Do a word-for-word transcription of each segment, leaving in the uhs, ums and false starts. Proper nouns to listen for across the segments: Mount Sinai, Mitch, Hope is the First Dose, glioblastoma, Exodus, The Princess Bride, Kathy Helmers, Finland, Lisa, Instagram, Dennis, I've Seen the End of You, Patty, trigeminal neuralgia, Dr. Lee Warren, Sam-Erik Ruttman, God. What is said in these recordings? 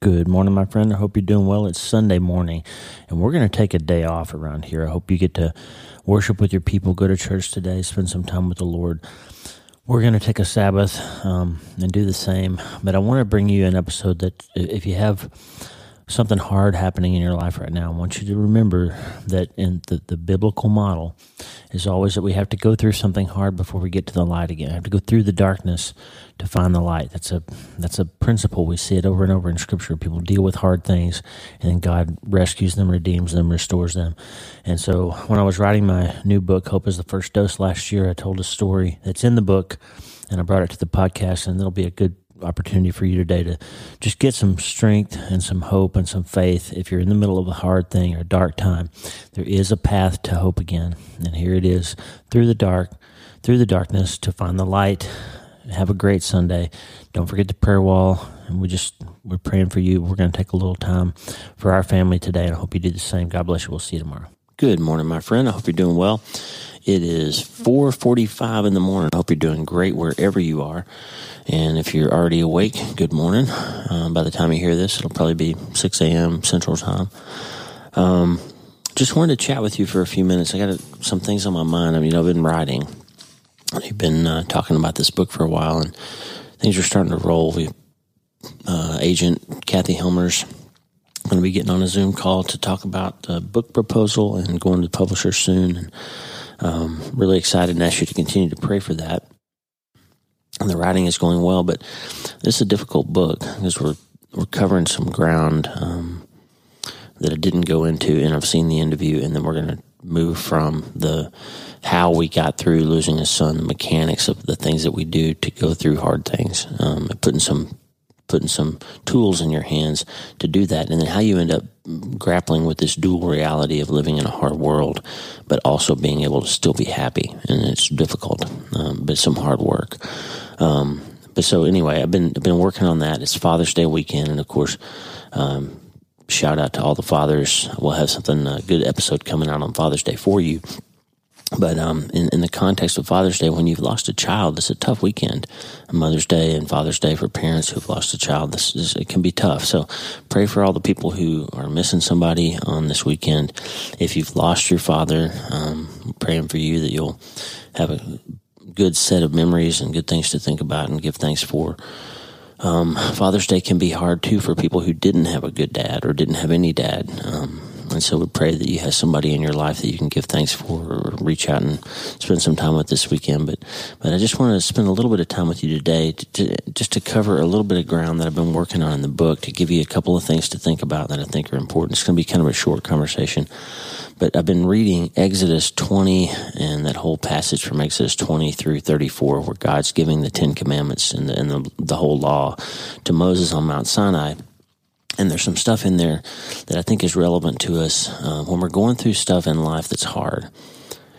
Good morning, my friend. I hope you're doing well. It's Sunday morning, and we're going to take a day off around here. I hope you get to worship with your people, go to church today, spend some time with the Lord. We're going to take a Sabbath um, and do the same, but I want to bring you an episode that if you have something hard happening in your life right now, I want you to remember that in the, the biblical model is always that we have to go through something hard before we get to the light again. I have to go through the darkness to find the light. That's a that's a principle. We see it over and over in Scripture. People deal with hard things, and then God rescues them, redeems them, restores them. And so when I was writing my new book, Hope is the First Dose, last year, I told a story that's in the book, and I brought it to the podcast, and it'll be a good opportunity for you today to just get some strength and some hope and some faith. If you're in the middle of a hard thing or a dark time, there is a path to hope again. And here it is, through the dark, through the darkness to find the light. Have a great Sunday. Don't forget the prayer wall. And we just, we're praying for you. We're going to take a little time for our family today. And I hope you do the same. God bless you. We'll see you tomorrow. Good morning, my friend. I hope you're doing well. It is four forty-five in the morning. I hope you're doing great wherever you are. And if you're already awake, good morning. Um, by the time you hear this, it'll probably be six a.m. Central Time. Um, just wanted to chat with you for a few minutes. I got a, some things on my mind. I mean, I've been writing. I've been uh, talking about this book for a while, and things are starting to roll. We, uh, agent Kathy Helmers, going to be getting on a Zoom call to talk about the book proposal and going to the publisher soon. And um, really excited and ask you to continue to pray for that. And the writing is going well, but this is a difficult book because we're we're covering some ground um, that I didn't go into, and I've seen the end of you. And then we're going to move from the how we got through losing a son, the mechanics of the things that we do to go through hard things, um, and putting some. putting some tools in your hands to do that, and then how you end up grappling with this dual reality of living in a hard world, but also being able to still be happy, and it's difficult, um, but some hard work. Um, but so anyway, I've been I've been working on that. It's Father's Day weekend, and of course, um, shout out to all the fathers. We'll have something, a good episode coming out on Father's Day for you. But um, in, in the context of Father's Day, when you've lost a child, it's a tough weekend. Mother's Day and Father's Day for parents who've lost a child, this is, it can be tough. So pray for all the people who are missing somebody on this weekend. If you've lost your father, um, praying for you that you'll have a good set of memories and good things to think about and give thanks for. Um, Father's Day can be hard, too, for people who didn't have a good dad or didn't have any dad. Um And so we pray that you have somebody in your life that you can give thanks for or reach out and spend some time with this weekend. But but I just want to spend a little bit of time with you today to, to, just to cover a little bit of ground that I've been working on in the book, to give you a couple of things to think about that I think are important. It's going to be kind of a short conversation. But I've been reading Exodus twenty and that whole passage from Exodus twenty through thirty-four where God's giving the Ten Commandments and the, and the, the whole law to Moses on Mount Sinai. And there's some stuff in there that I think is relevant to us uh, when we're going through stuff in life that's hard.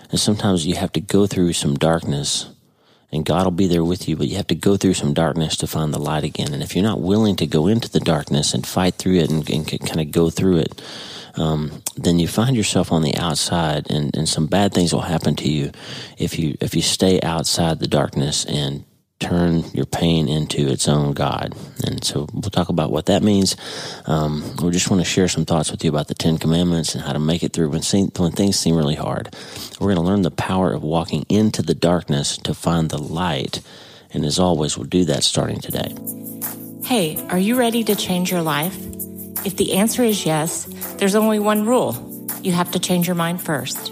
And sometimes you have to go through some darkness, and God will be there with you, but you have to go through some darkness to find the light again. And if you're not willing to go into the darkness and fight through it and, and kind of go through it, um, then you find yourself on the outside, and, and some bad things will happen to you if you if you stay outside the darkness and turn your pain into its own God. And so we'll talk about what that means. Um, we just want to share some thoughts with you about the Ten Commandments and how to make it through when, se- when things seem really hard. We're going to learn the power of walking into the darkness to find the light. And as always, we'll do that starting today. Hey, are you ready to change your life? If the answer is yes, there's only one rule. You have to change your mind first.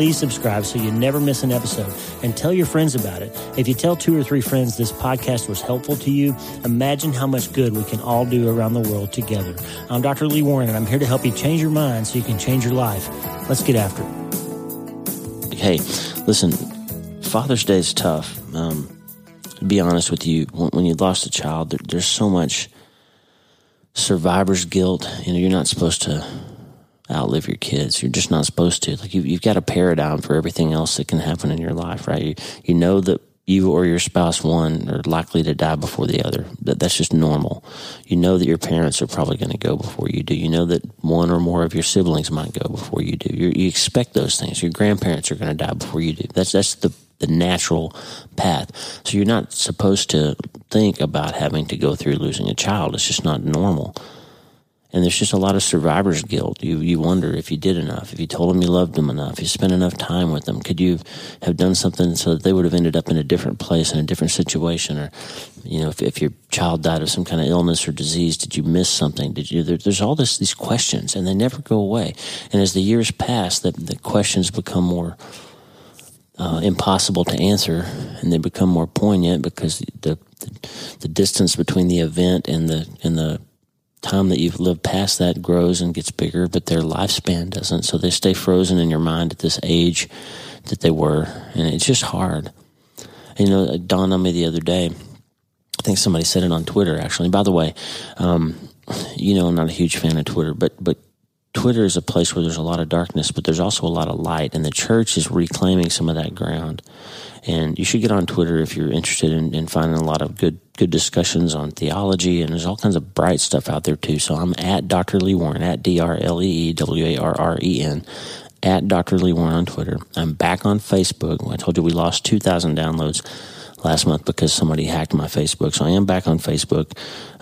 please subscribe so you never miss an episode, and tell your friends about it. If you tell two or three friends this podcast was helpful to you, imagine how much good we can all do around the world together. I'm Doctor Lee Warren, and I'm here to help you change your mind so you can change your life. Let's get after it. Hey, listen, Father's Day is tough. Um, to be honest with you, when, when you lost a child, there, there's so much survivor's guilt. You know, you're not supposed to outlive your kids. You're just not supposed to. Like, you, you've got a paradigm for everything else that can happen in your life, right? You, you know that you or your spouse, one, are likely to die before the other. That That's just normal. You know that your parents are probably going to go before you do. You know that one or more of your siblings might go before you do. You're, you expect those things. Your grandparents are going to die before you do. That's that's the the natural path. So you're not supposed to think about having to go through losing a child. It's just not normal. And there's just a lot of survivor's guilt. You you wonder if you did enough, if you told them you loved them enough, if you spent enough time with them. Could you have done something so that they would have ended up in a different place, in a different situation? Or, you know, if, if your child died of some kind of illness or disease, did you miss something? Did you? There, there's all this these questions, and they never go away. And as the years pass, the, the questions become more Uh, impossible to answer, and they become more poignant because the, the the distance between the event and the and the time that you've lived past that grows and gets bigger, but their lifespan doesn't. So they stay frozen in your mind at this age that they were, and it's just hard. And, you know, it dawned on me the other day. I think somebody said it on Twitter, actually. By the way, um, you know, I'm not a huge fan of Twitter, but but. Twitter is a place where there's a lot of darkness, but there's also a lot of light, and the church is reclaiming some of that ground. And you should get on Twitter if you're interested in, in finding a lot of good good discussions on theology, and there's all kinds of bright stuff out there too. So I'm at Doctor Lee Warren, at D R L E E W A R R E N, at Doctor Lee Warren on Twitter. I'm back on Facebook. I told you we lost two thousand downloads last month because somebody hacked my Facebook. So I am back on Facebook.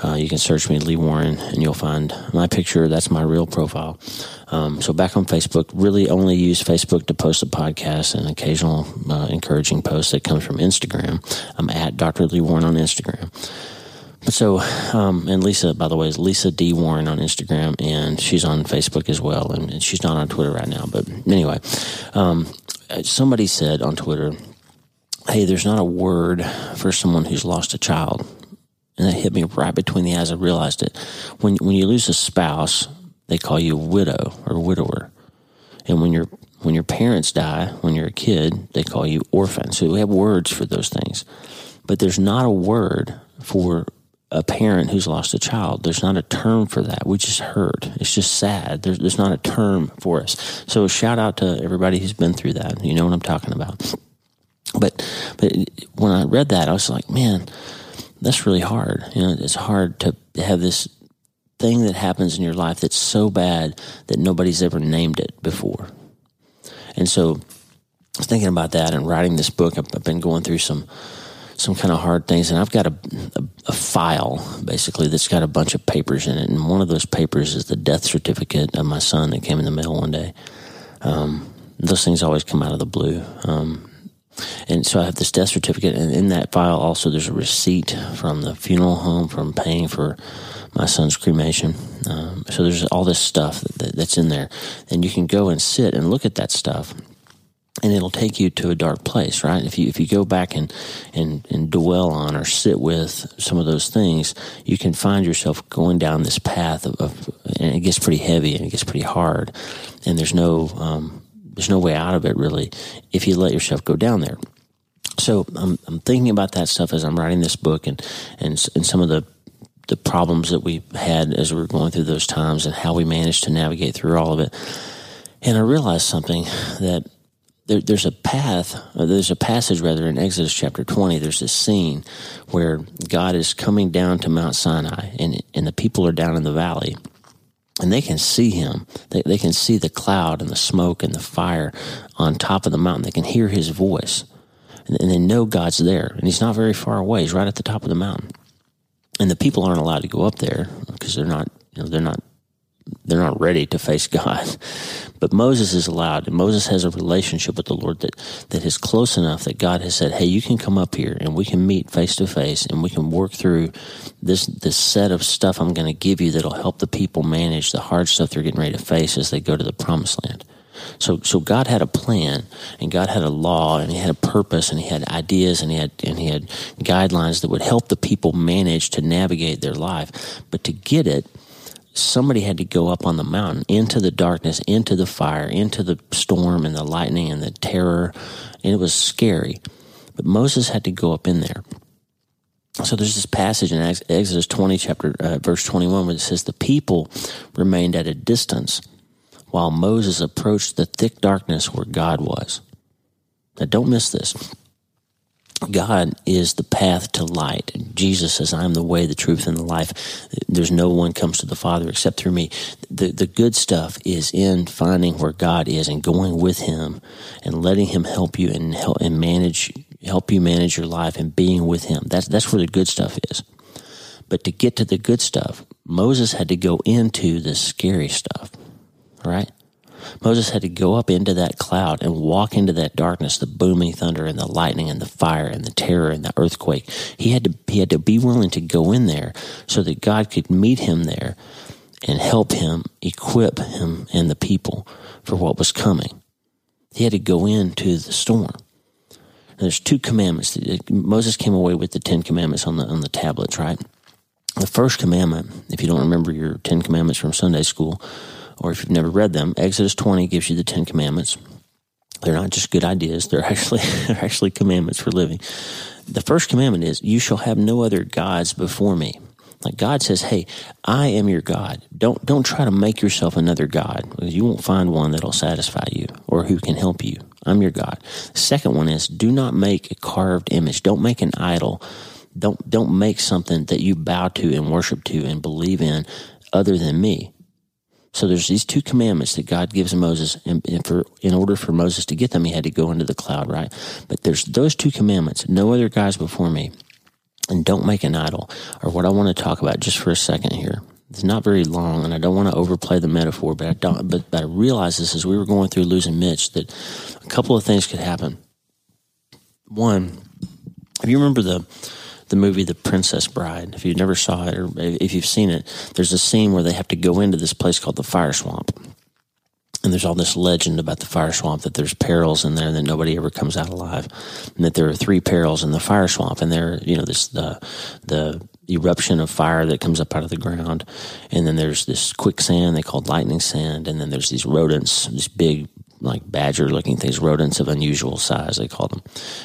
Uh, you can search me, Lee Warren, and you'll find my picture. That's my real profile. Um, so back on Facebook. Really only use Facebook to post the podcast and occasional uh, encouraging posts that comes from Instagram. I'm at Doctor Lee Warren on Instagram. But so, um, and Lisa, by the way, is Lisa D. Warren on Instagram, and she's on Facebook as well. And, and she's not on Twitter right now. But anyway, um, somebody said on Twitter, hey, there's not a word for someone who's lost a child. And that hit me right between the eyes. I realized it. When when you lose a spouse, they call you widow or widower. And when, you're, when your parents die, when you're a kid, they call you orphan. So we have words for those things. But there's not a word for a parent who's lost a child. There's not a term for that. We just heard. It's just sad. There's, there's not a term for us. So shout out to everybody who's been through that. You know what I'm talking about. But but when I read that, I was like, man, that's really hard. You know, it's hard to have this thing that happens in your life that's so bad that nobody's ever named it before. And so I was thinking about that and writing this book. I've, I've been going through some some kind of hard things, and I've got a, a, a file, basically, that's got a bunch of papers in it. And one of those papers is the death certificate of my son that came in the mail one day. Um, those things always come out of the blue. Um And so I have this death certificate, and in that file also there's a receipt from the funeral home from paying for my son's cremation. Um, so there's all this stuff that, that, that's in there, and you can go and sit and look at that stuff, and it'll take you to a dark place, right? If you if you go back and, and, and dwell on or sit with some of those things, you can find yourself going down this path of, of and it gets pretty heavy and it gets pretty hard, and there's no... Um, There's no way out of it, really, if you let yourself go down there. So I'm, I'm thinking about that stuff as I'm writing this book and and, and some of the, the problems that we had as we were going through those times and how we managed to navigate through all of it. And I realized something, that there, there's a path, or there's a passage, rather, in Exodus chapter twenty. There's this scene where God is coming down to Mount Sinai, and and the people are down in the valley. And they can see him. They they can see the cloud and the smoke and the fire on top of the mountain. They can hear his voice. And, and they know God's there. And he's not very far away. He's right at the top of the mountain. And the people aren't allowed to go up there because they're not, you know, they're not they're not ready to face God. But Moses is allowed. And Moses has a relationship with the Lord that, that is close enough that God has said, hey, you can come up here and we can meet face to face and we can work through this, this set of stuff I'm going to give you that'll help the people manage the hard stuff they're getting ready to face as they go to the promised land. So so God had a plan, and God had a law, and he had a purpose, and he had ideas, and he had and he had guidelines that would help the people manage to navigate their life. But to get it, somebody had to go up on the mountain into the darkness, into the fire, into the storm and the lightning and the terror, and it was scary. But Moses had to go up in there. So there's this passage in Exodus twenty, chapter uh, verse twenty-one, where it says, "The people remained at a distance while Moses approached the thick darkness where God was." Now, don't miss this. God is the path to light. Jesus says, "I am the way, the truth, and the life. There's no one comes to the Father except through me." The, the good stuff is in finding where God is and going with him and letting him help you and help and manage help you manage your life and being with him. That's that's where the good stuff is. But to get to the good stuff, Moses had to go into the scary stuff. All right? Moses had to go up into that cloud and walk into that darkness, the booming thunder and the lightning and the fire and the terror and the earthquake. He had to he had to be willing to go in there so that God could meet him there and help him, equip him and the people for what was coming. He had to go into the storm. And there's two commandments. Moses came away with the Ten Commandments on the on the tablets, right? The first commandment, if you don't remember your Ten Commandments from Sunday school, or if you've never read them, Exodus twenty gives you the Ten Commandments. They're not just good ideas. They're actually they're actually commandments for living. The first commandment is, you shall have no other gods before me. Like God says, hey, I am your God. Don't don't try to make yourself another God, because you won't find one that'll satisfy you or who can help you. I'm your God. The second one is, do not make a carved image. Don't make an idol. Don't don't make something that you bow to and worship to and believe in other than me. So there's these two commandments that God gives Moses, and, and for, in order for Moses to get them, he had to go into the cloud, right? But there's those two commandments, no other gods before me, and don't make an idol, are what I want to talk about just for a second here. It's not very long, and I don't want to overplay the metaphor, but I, don't, but, but I realized this as we were going through losing Mitch, that a couple of things could happen. One, if you remember the... the movie The Princess Bride, if you never saw it or if you've seen it, there's a scene where they have to go into this place called the Fire Swamp. And there's all this legend about the Fire Swamp, that there's perils in there, that nobody ever comes out alive, and that there are three perils in the Fire Swamp. And there, you know, this the the eruption of fire that comes up out of the ground, and then there's this quicksand they call lightning sand, and then there's these rodents, these big like badger-looking things, rodents of unusual size, they call them.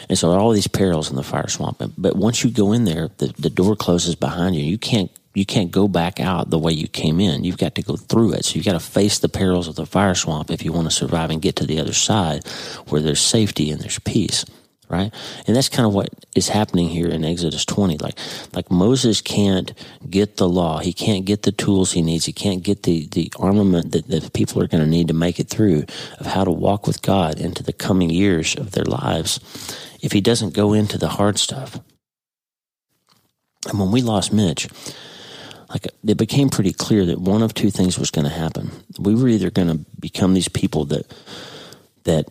And so there are all these perils in the Fire Swamp. But once you go in there, the, the door closes behind you. You can't you can't go back out the way you came in. You've got to go through it. So you've got to face the perils of the Fire Swamp if you want to survive and get to the other side where there's safety and there's peace, right? And that's kind of what is happening here in Exodus twenty. Like like Moses can't get the law. He can't get the tools he needs. He can't get the, the armament that the people are going to need to make it through, of how to walk with God into the coming years of their lives, if he doesn't go into the hard stuff. And when we lost Mitch, like it became pretty clear that one of two things was going to happen. We were either going to become these people that that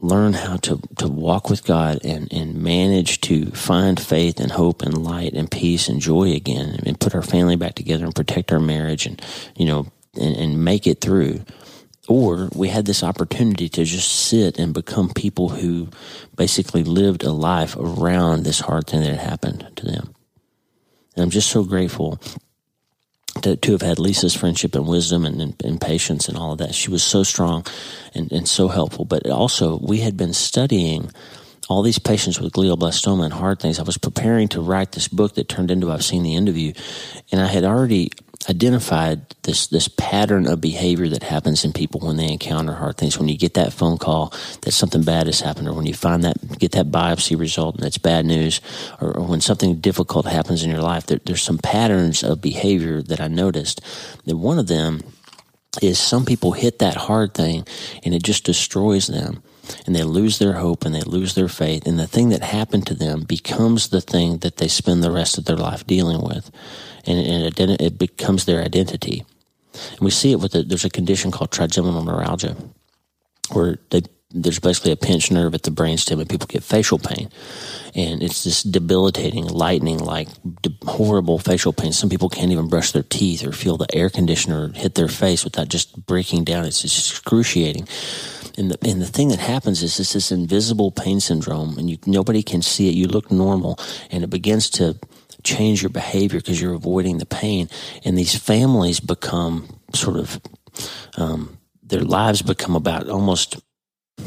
learn how to, to walk with God and, and manage to find faith and hope and light and peace and joy again, and put our family back together and protect our marriage and, you know, and, and make it through. Or we had this opportunity to just sit and become people who basically lived a life around this hard thing that had happened to them. And I'm just so grateful To, to have had Lisa's friendship and wisdom and, and, and patience and all of that. She was so strong and, and so helpful. But also, we had been studying all these patients with glioblastoma and hard things. I was preparing to write this book that turned into I've Seen the End of You, and I had already identified this this pattern of behavior that happens in people when they encounter hard things. When you get that phone call that something bad has happened, or when you find that get that biopsy result and it's bad news, or, or when something difficult happens in your life, there, there's some patterns of behavior that I noticed. And one of them is, some people hit that hard thing and it just destroys them, and they lose their hope and they lose their faith, and the thing that happened to them becomes the thing that they spend the rest of their life dealing with, and, and it, it becomes their identity. And we see it with, a, there's a condition called trigeminal neuralgia, where they there's basically a pinched nerve at the brainstem, and people get facial pain. And it's this debilitating, lightning-like, de- horrible facial pain. Some people can't even brush their teeth or feel the air conditioner hit their face without just breaking down. It's just excruciating. And the, and the thing that happens is it's this invisible pain syndrome, and you, nobody can see it. You look normal, and it begins to change your behavior because you're avoiding the pain. And these families become sort of um, – their lives become about almost –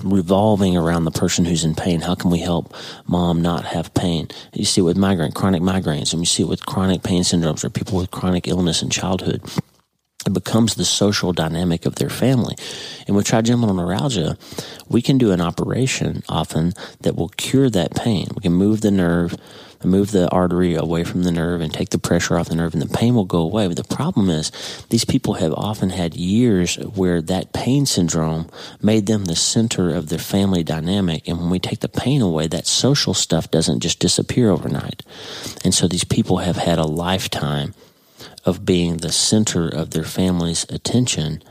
revolving around the person who's in pain. How can we help mom not have pain? You see it with migraine, chronic migraines, and you see it with chronic pain syndromes or people with chronic illness in childhood. It becomes the social dynamic of their family. And with trigeminal neuralgia, we can do an operation often that will cure that pain. We can move the nerve, move the artery away from the nerve and take the pressure off the nerve, and the pain will go away. But the problem is these people have often had years where that pain syndrome made them the center of their family dynamic. And when we take the pain away, that social stuff doesn't just disappear overnight. And so these people have had a lifetime of being the center of their family's attention.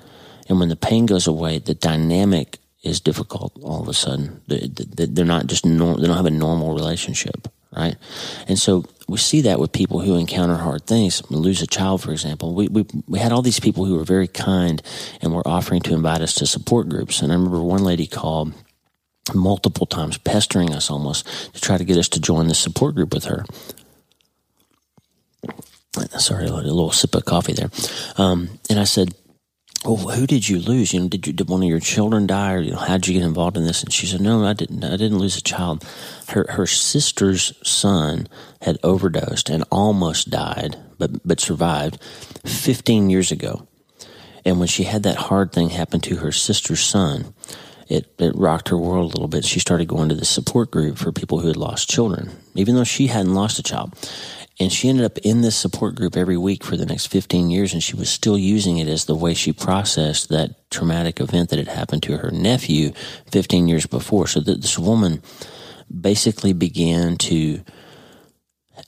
And when the pain goes away, the dynamic is difficult all of a sudden. They're not just normal, they don't have a normal relationship. Right? And so we see that with people who encounter hard things. Lose a child, for example. We, we we had all these people who were very kind and were offering to invite us to support groups. And I remember one lady called multiple times, pestering us almost, to try to get us to join this support group with her. Sorry, a little sip of coffee there. Um, and I said, well, who did you lose? You know, did you did one of your children die, or you know, how did you get involved in this? And she said, "No, I didn't. I didn't lose a child. Her her sister's son had overdosed and almost died, but but survived fifteen years ago. And when she had that hard thing happen to her sister's son, it it rocked her world a little bit. She started going to this support group for people who had lost children, even though she hadn't lost a child." And she ended up in this support group every week for the next fifteen years, and she was still using it as the way she processed that traumatic event that had happened to her nephew fifteen years before. So th- this woman basically began to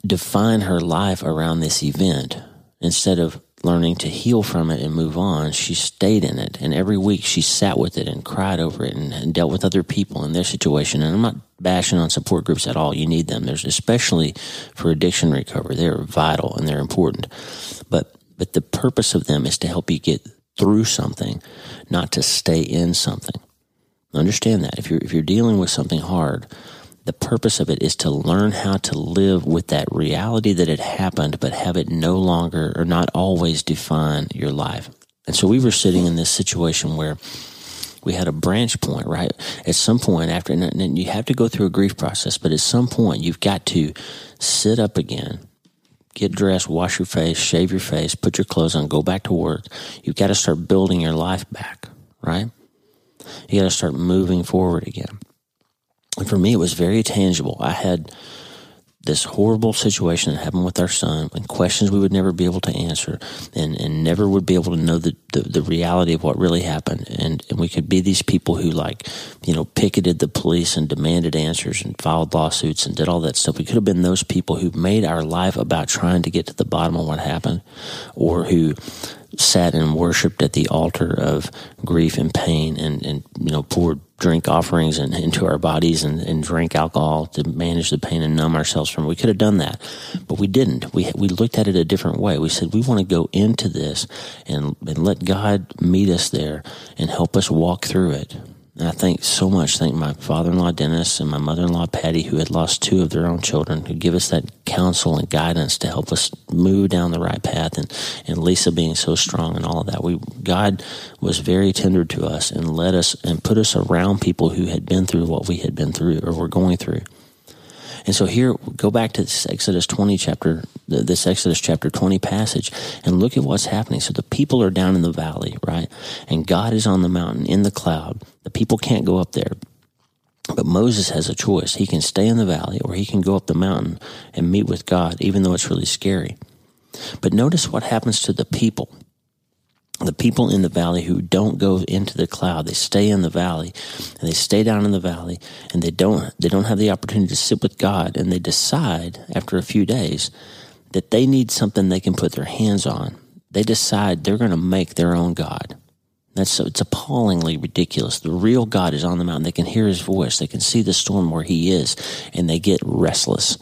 define her life around this event. Instead of learning to heal from it and move on, she stayed in it. And every week she sat with it and cried over it and, and dealt with other people in their situation. And I'm not bashing on support groups at all. You need them. There's especially for addiction recovery. They're vital and they're important. But but the purpose of them is to help you get through something, not to stay in something. Understand that. If you're if you're dealing with something hard, the purpose of it is to learn how to live with that reality that had happened, but have it no longer or not always define your life. And so we were sitting in this situation where we had a branch point, right? At some point after, and you have to go through a grief process, but at some point you've got to sit up again, get dressed, wash your face, shave your face, put your clothes on, go back to work. You've got to start building your life back, right? You got to start moving forward again. And for me, it was very tangible. I had this horrible situation that happened with our son, and questions we would never be able to answer, and, and never would be able to know the, the, the reality of what really happened. And, and we could be these people who, like, you know, picketed the police and demanded answers and filed lawsuits and did all that stuff. We could have been those people who made our life about trying to get to the bottom of what happened, or who sat and worshipped at the altar of grief and pain and, and you know, poured drink offerings and, into our bodies and, and drank alcohol to manage the pain and numb ourselves from it. We could have done that, but we didn't. We we looked at it a different way. We said, we want to go into this and, and let God meet us there and help us walk through it. And I thank so much, thank my father-in-law, Dennis, and my mother-in-law, Patty, who had lost two of their own children, who give us that counsel and guidance to help us move down the right path, and, and Lisa being so strong and all of that. We God was very tender to us and led us and put us around people who had been through what we had been through or were going through. And so here, go back to this Exodus twenty chapter, this Exodus chapter twenty passage, and look at what's happening. So the people are down in the valley, right? And God is on the mountain in the cloud. The people can't go up there. But Moses has a choice. He can stay in the valley, or he can go up the mountain and meet with God, even though it's really scary. But notice what happens to the people. The people in the valley who don't go into the cloud, they stay in the valley, and they stay down in the valley, and they don't they don't have the opportunity to sit with God, and they decide after a few days that they need something they can put their hands on. They decide they're going to make their own God. That's so, it's appallingly ridiculous. The real God is on the mountain. They can hear his voice. They can see the storm where he is, and they get restless,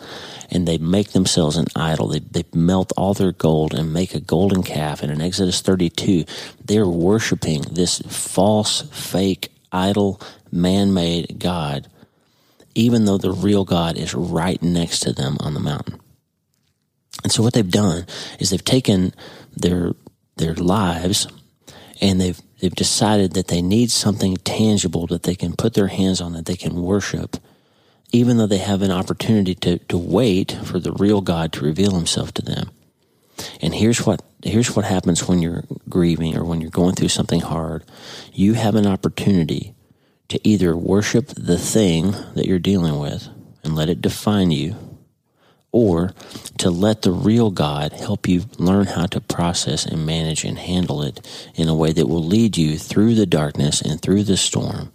and they make themselves an idol. They, they melt all their gold and make a golden calf. And in Exodus thirty-two, they're worshiping this false, fake, idol, man-made God, even though the real God is right next to them on the mountain. And so what they've done is they've taken their their lives and they've they've decided that they need something tangible that they can put their hands on, that they can worship, even though they have an opportunity to, to wait for the real God to reveal himself to them. And here's what here's what happens when you're grieving or when you're going through something hard. You have an opportunity to either worship the thing that you're dealing with and let it define you, or to let the real God help you learn how to process and manage and handle it in a way that will lead you through the darkness and through the storm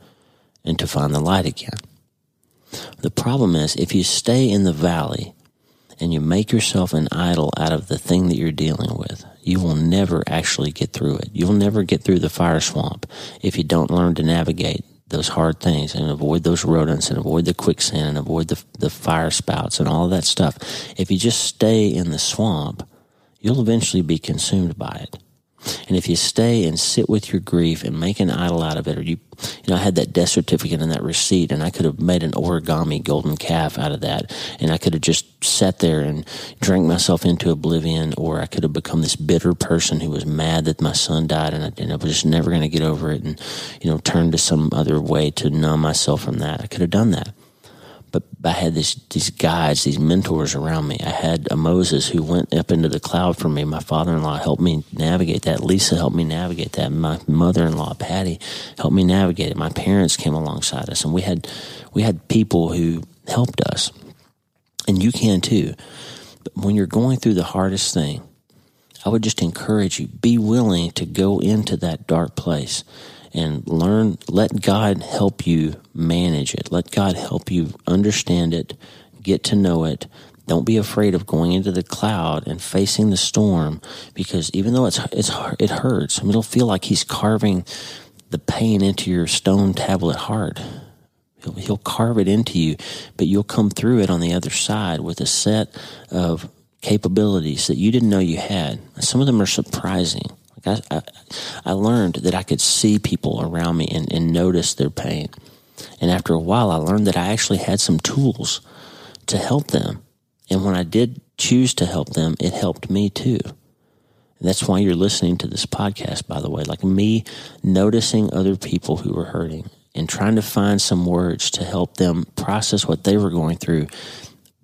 and to find the light again. The problem is, if you stay in the valley and you make yourself an idol out of the thing that you're dealing with, you will never actually get through it. You'll never get through the fire swamp if you don't learn to navigate those hard things and avoid those rodents and avoid the quicksand and avoid the, the fire spouts and all that stuff. If you just stay in the swamp, you'll eventually be consumed by it. And if you stay and sit with your grief and make an idol out of it, or you, you know, I had that death certificate and that receipt, and I could have made an origami golden calf out of that, and I could have just sat there and drank myself into oblivion, or I could have become this bitter person who was mad that my son died, and I, and I was just never going to get over it, and, you know, turn to some other way to numb myself from that. I could have done that. But I had this, these guides, these mentors around me. I had a Moses who went up into the cloud for me. My father-in-law helped me navigate that. Lisa helped me navigate that. My mother-in-law, Patty, helped me navigate it. My parents came alongside us, and we had we had people who helped us. And you can too. But when you're going through the hardest thing, I would just encourage you, be willing to go into that dark place and learn, let God help you manage it. Let God help you understand it, get to know it. Don't be afraid of going into the cloud and facing the storm, because even though it's it's it hurts, I mean, it'll feel like he's carving the pain into your stone tablet heart. He'll, he'll carve it into you, but you'll come through it on the other side with a set of capabilities that you didn't know you had. Some of them are surprising. I, I, I learned that I could see people around me and, and notice their pain. And after a while, I learned that I actually had some tools to help them. And when I did choose to help them, it helped me too. And that's why you're listening to this podcast, by the way. Like me noticing other people who were hurting and trying to find some words to help them process what they were going through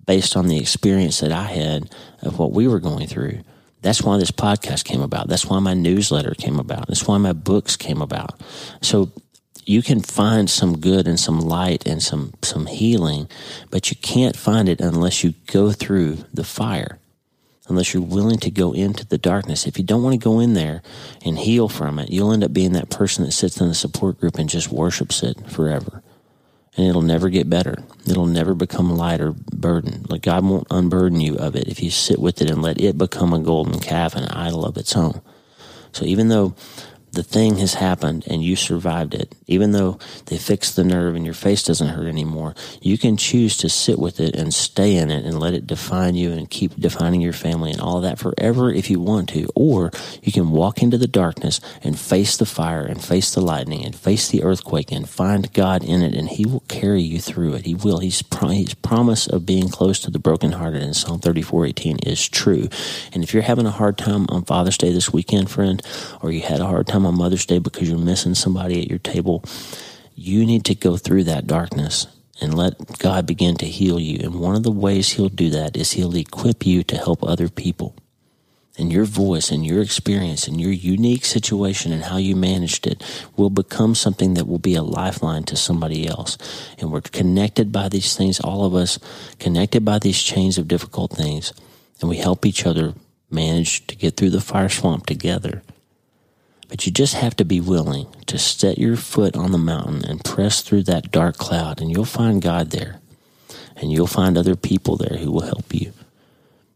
based on the experience that I had of what we were going through. That's why this podcast came about. That's why my newsletter came about. That's why my books came about. So you can find some good and some light and some, some healing, but you can't find it unless you go through the fire, unless you're willing to go into the darkness. If you don't want to go in there and heal from it, you'll end up being that person that sits in the support group and just worships it forever. And it'll never get better. It'll never become light or burden. Like God won't unburden you of it if you sit with it and let it become a golden calf, an idol of its own. So even though the thing has happened and you survived it, even though they fixed the nerve and your face doesn't hurt anymore, you can choose to sit with it and stay in it and let it define you and keep defining your family and all of that forever if you want to. Or you can walk into the darkness and face the fire and face the lightning and face the earthquake and find God in it, and he will carry you through it. He will. His promise of being close to the brokenhearted in Psalm thirty-four eighteen is true. And if you're having a hard time on Father's Day this weekend, friend, or you had a hard time on Mother's Day because you're missing somebody at your table, you need to go through that darkness and let God begin to heal you. And one of the ways he'll do that is he'll equip you to help other people. And your voice and your experience and your unique situation and how you managed it will become something that will be a lifeline to somebody else. And we're connected by these things, all of us connected by these chains of difficult things, and we help each other manage to get through the fire swamp together. But you just have to be willing to set your foot on the mountain and press through that dark cloud, and you'll find God there, and you'll find other people there who will help you.